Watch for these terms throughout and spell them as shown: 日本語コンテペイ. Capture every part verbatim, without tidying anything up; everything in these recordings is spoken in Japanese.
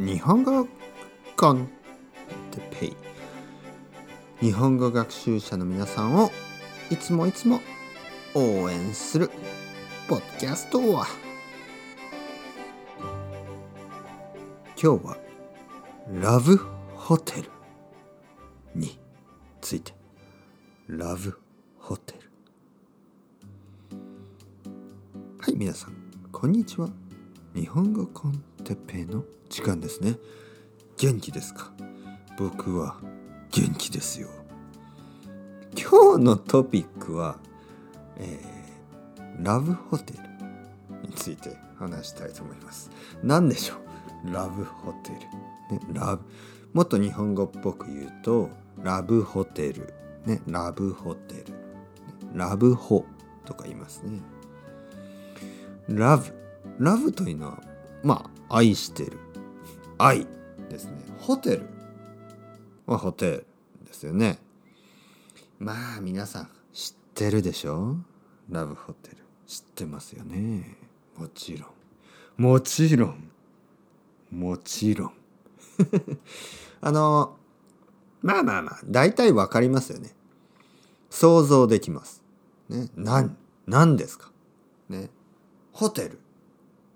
日本語コンテペイ、日本語学習者の皆さんをいつもいつも応援するポッドキャストは、今日はラブホテルについて。ラブホテル。はい、皆さんこんにちは。日本語コンテペイの時間ですね。元気ですか？僕は元気ですよ。今日のトピックは、えー、ラブホテルについて話したいと思います。何でしょう？ラブホテル、ね、ラブ、もっと日本語っぽく言うとラブホテル、ね、ラブホテル、ラブホとか言いますね。ラブ、ラブというのはまあ愛してる、愛ですね。ホテルはホテルですよね。まあ皆さん知ってるでしょ？ラブホテル知ってますよね。もちろんもちろんもちろんあのまあまあまあ大体わかりますよね。想像できますね。何何ですかね。ホテル、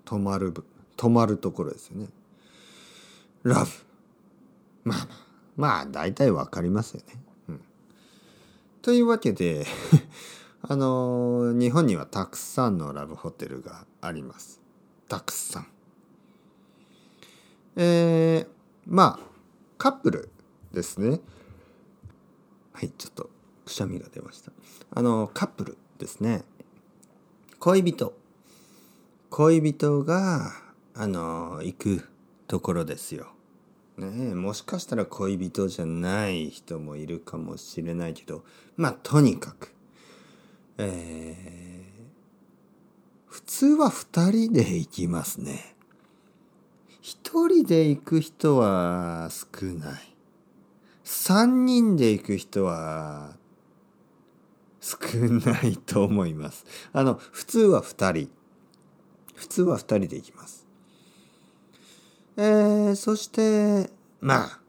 泊まる泊まるところですよね。ラブ、まあまあ大体わかりますよね。というわけであのー、日本にはたくさんのラブホテルがあります。たくさん、えー、まあカップルですね。はい、ちょっとくしゃみが出ました。あのカップルですね。恋人恋人があのー、行くところですよね。え、もしかしたら恋人じゃない人もいるかもしれないけど、まあとにかく、えー、普通はふたりで行きますね。ひとりで行く人は少ない。さんにんで行く人は少ないと思います。あの普通はふたり普通はふたりで行きます。えー、そしてまあ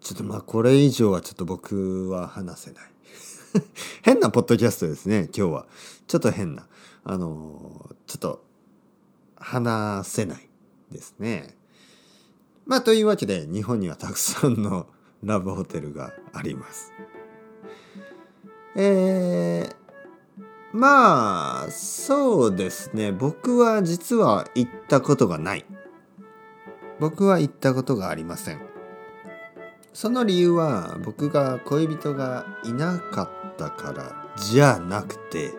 ちょっとまあこれ以上はちょっと僕は話せない変なポッドキャストですね。今日はちょっと変なあのちょっと話せないですね。まあというわけで日本にはたくさんのラブホテルがあります。えー、まあそうですね。僕は実は行ったことがない。僕は行ったことがありません。その理由は僕が恋人がいなかったからじゃなくて、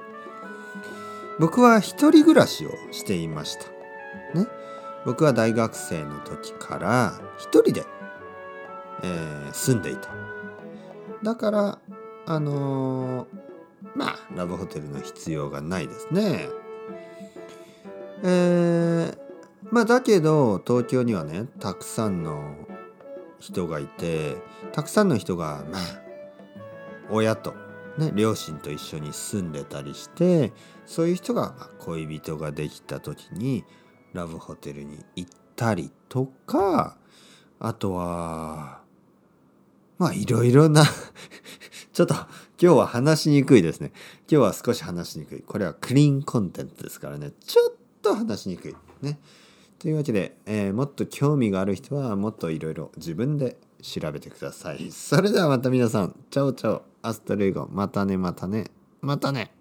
僕は一人暮らしをしていましたね。僕は大学生の時から一人で、えー、住んでいた。だからあのーまあラブホテルの必要がないですね。えー、まあだけど東京にはねたくさんの人がいて、たくさんの人がまあ親とね両親と一緒に住んでたりして、そういう人が、まあ、恋人ができた時にラブホテルに行ったりとか、あとはまあいろいろなちょっと今日は話しにくいですね。今日は少し話しにくい。これはクリーンコンテンツですからね。ちょっと話しにくいね。というわけで、えー、もっと興味がある人はもっといろいろ自分で調べてください。それではまた皆さん、チャオチャオ、アスタルイゴ、またねまたねまたね。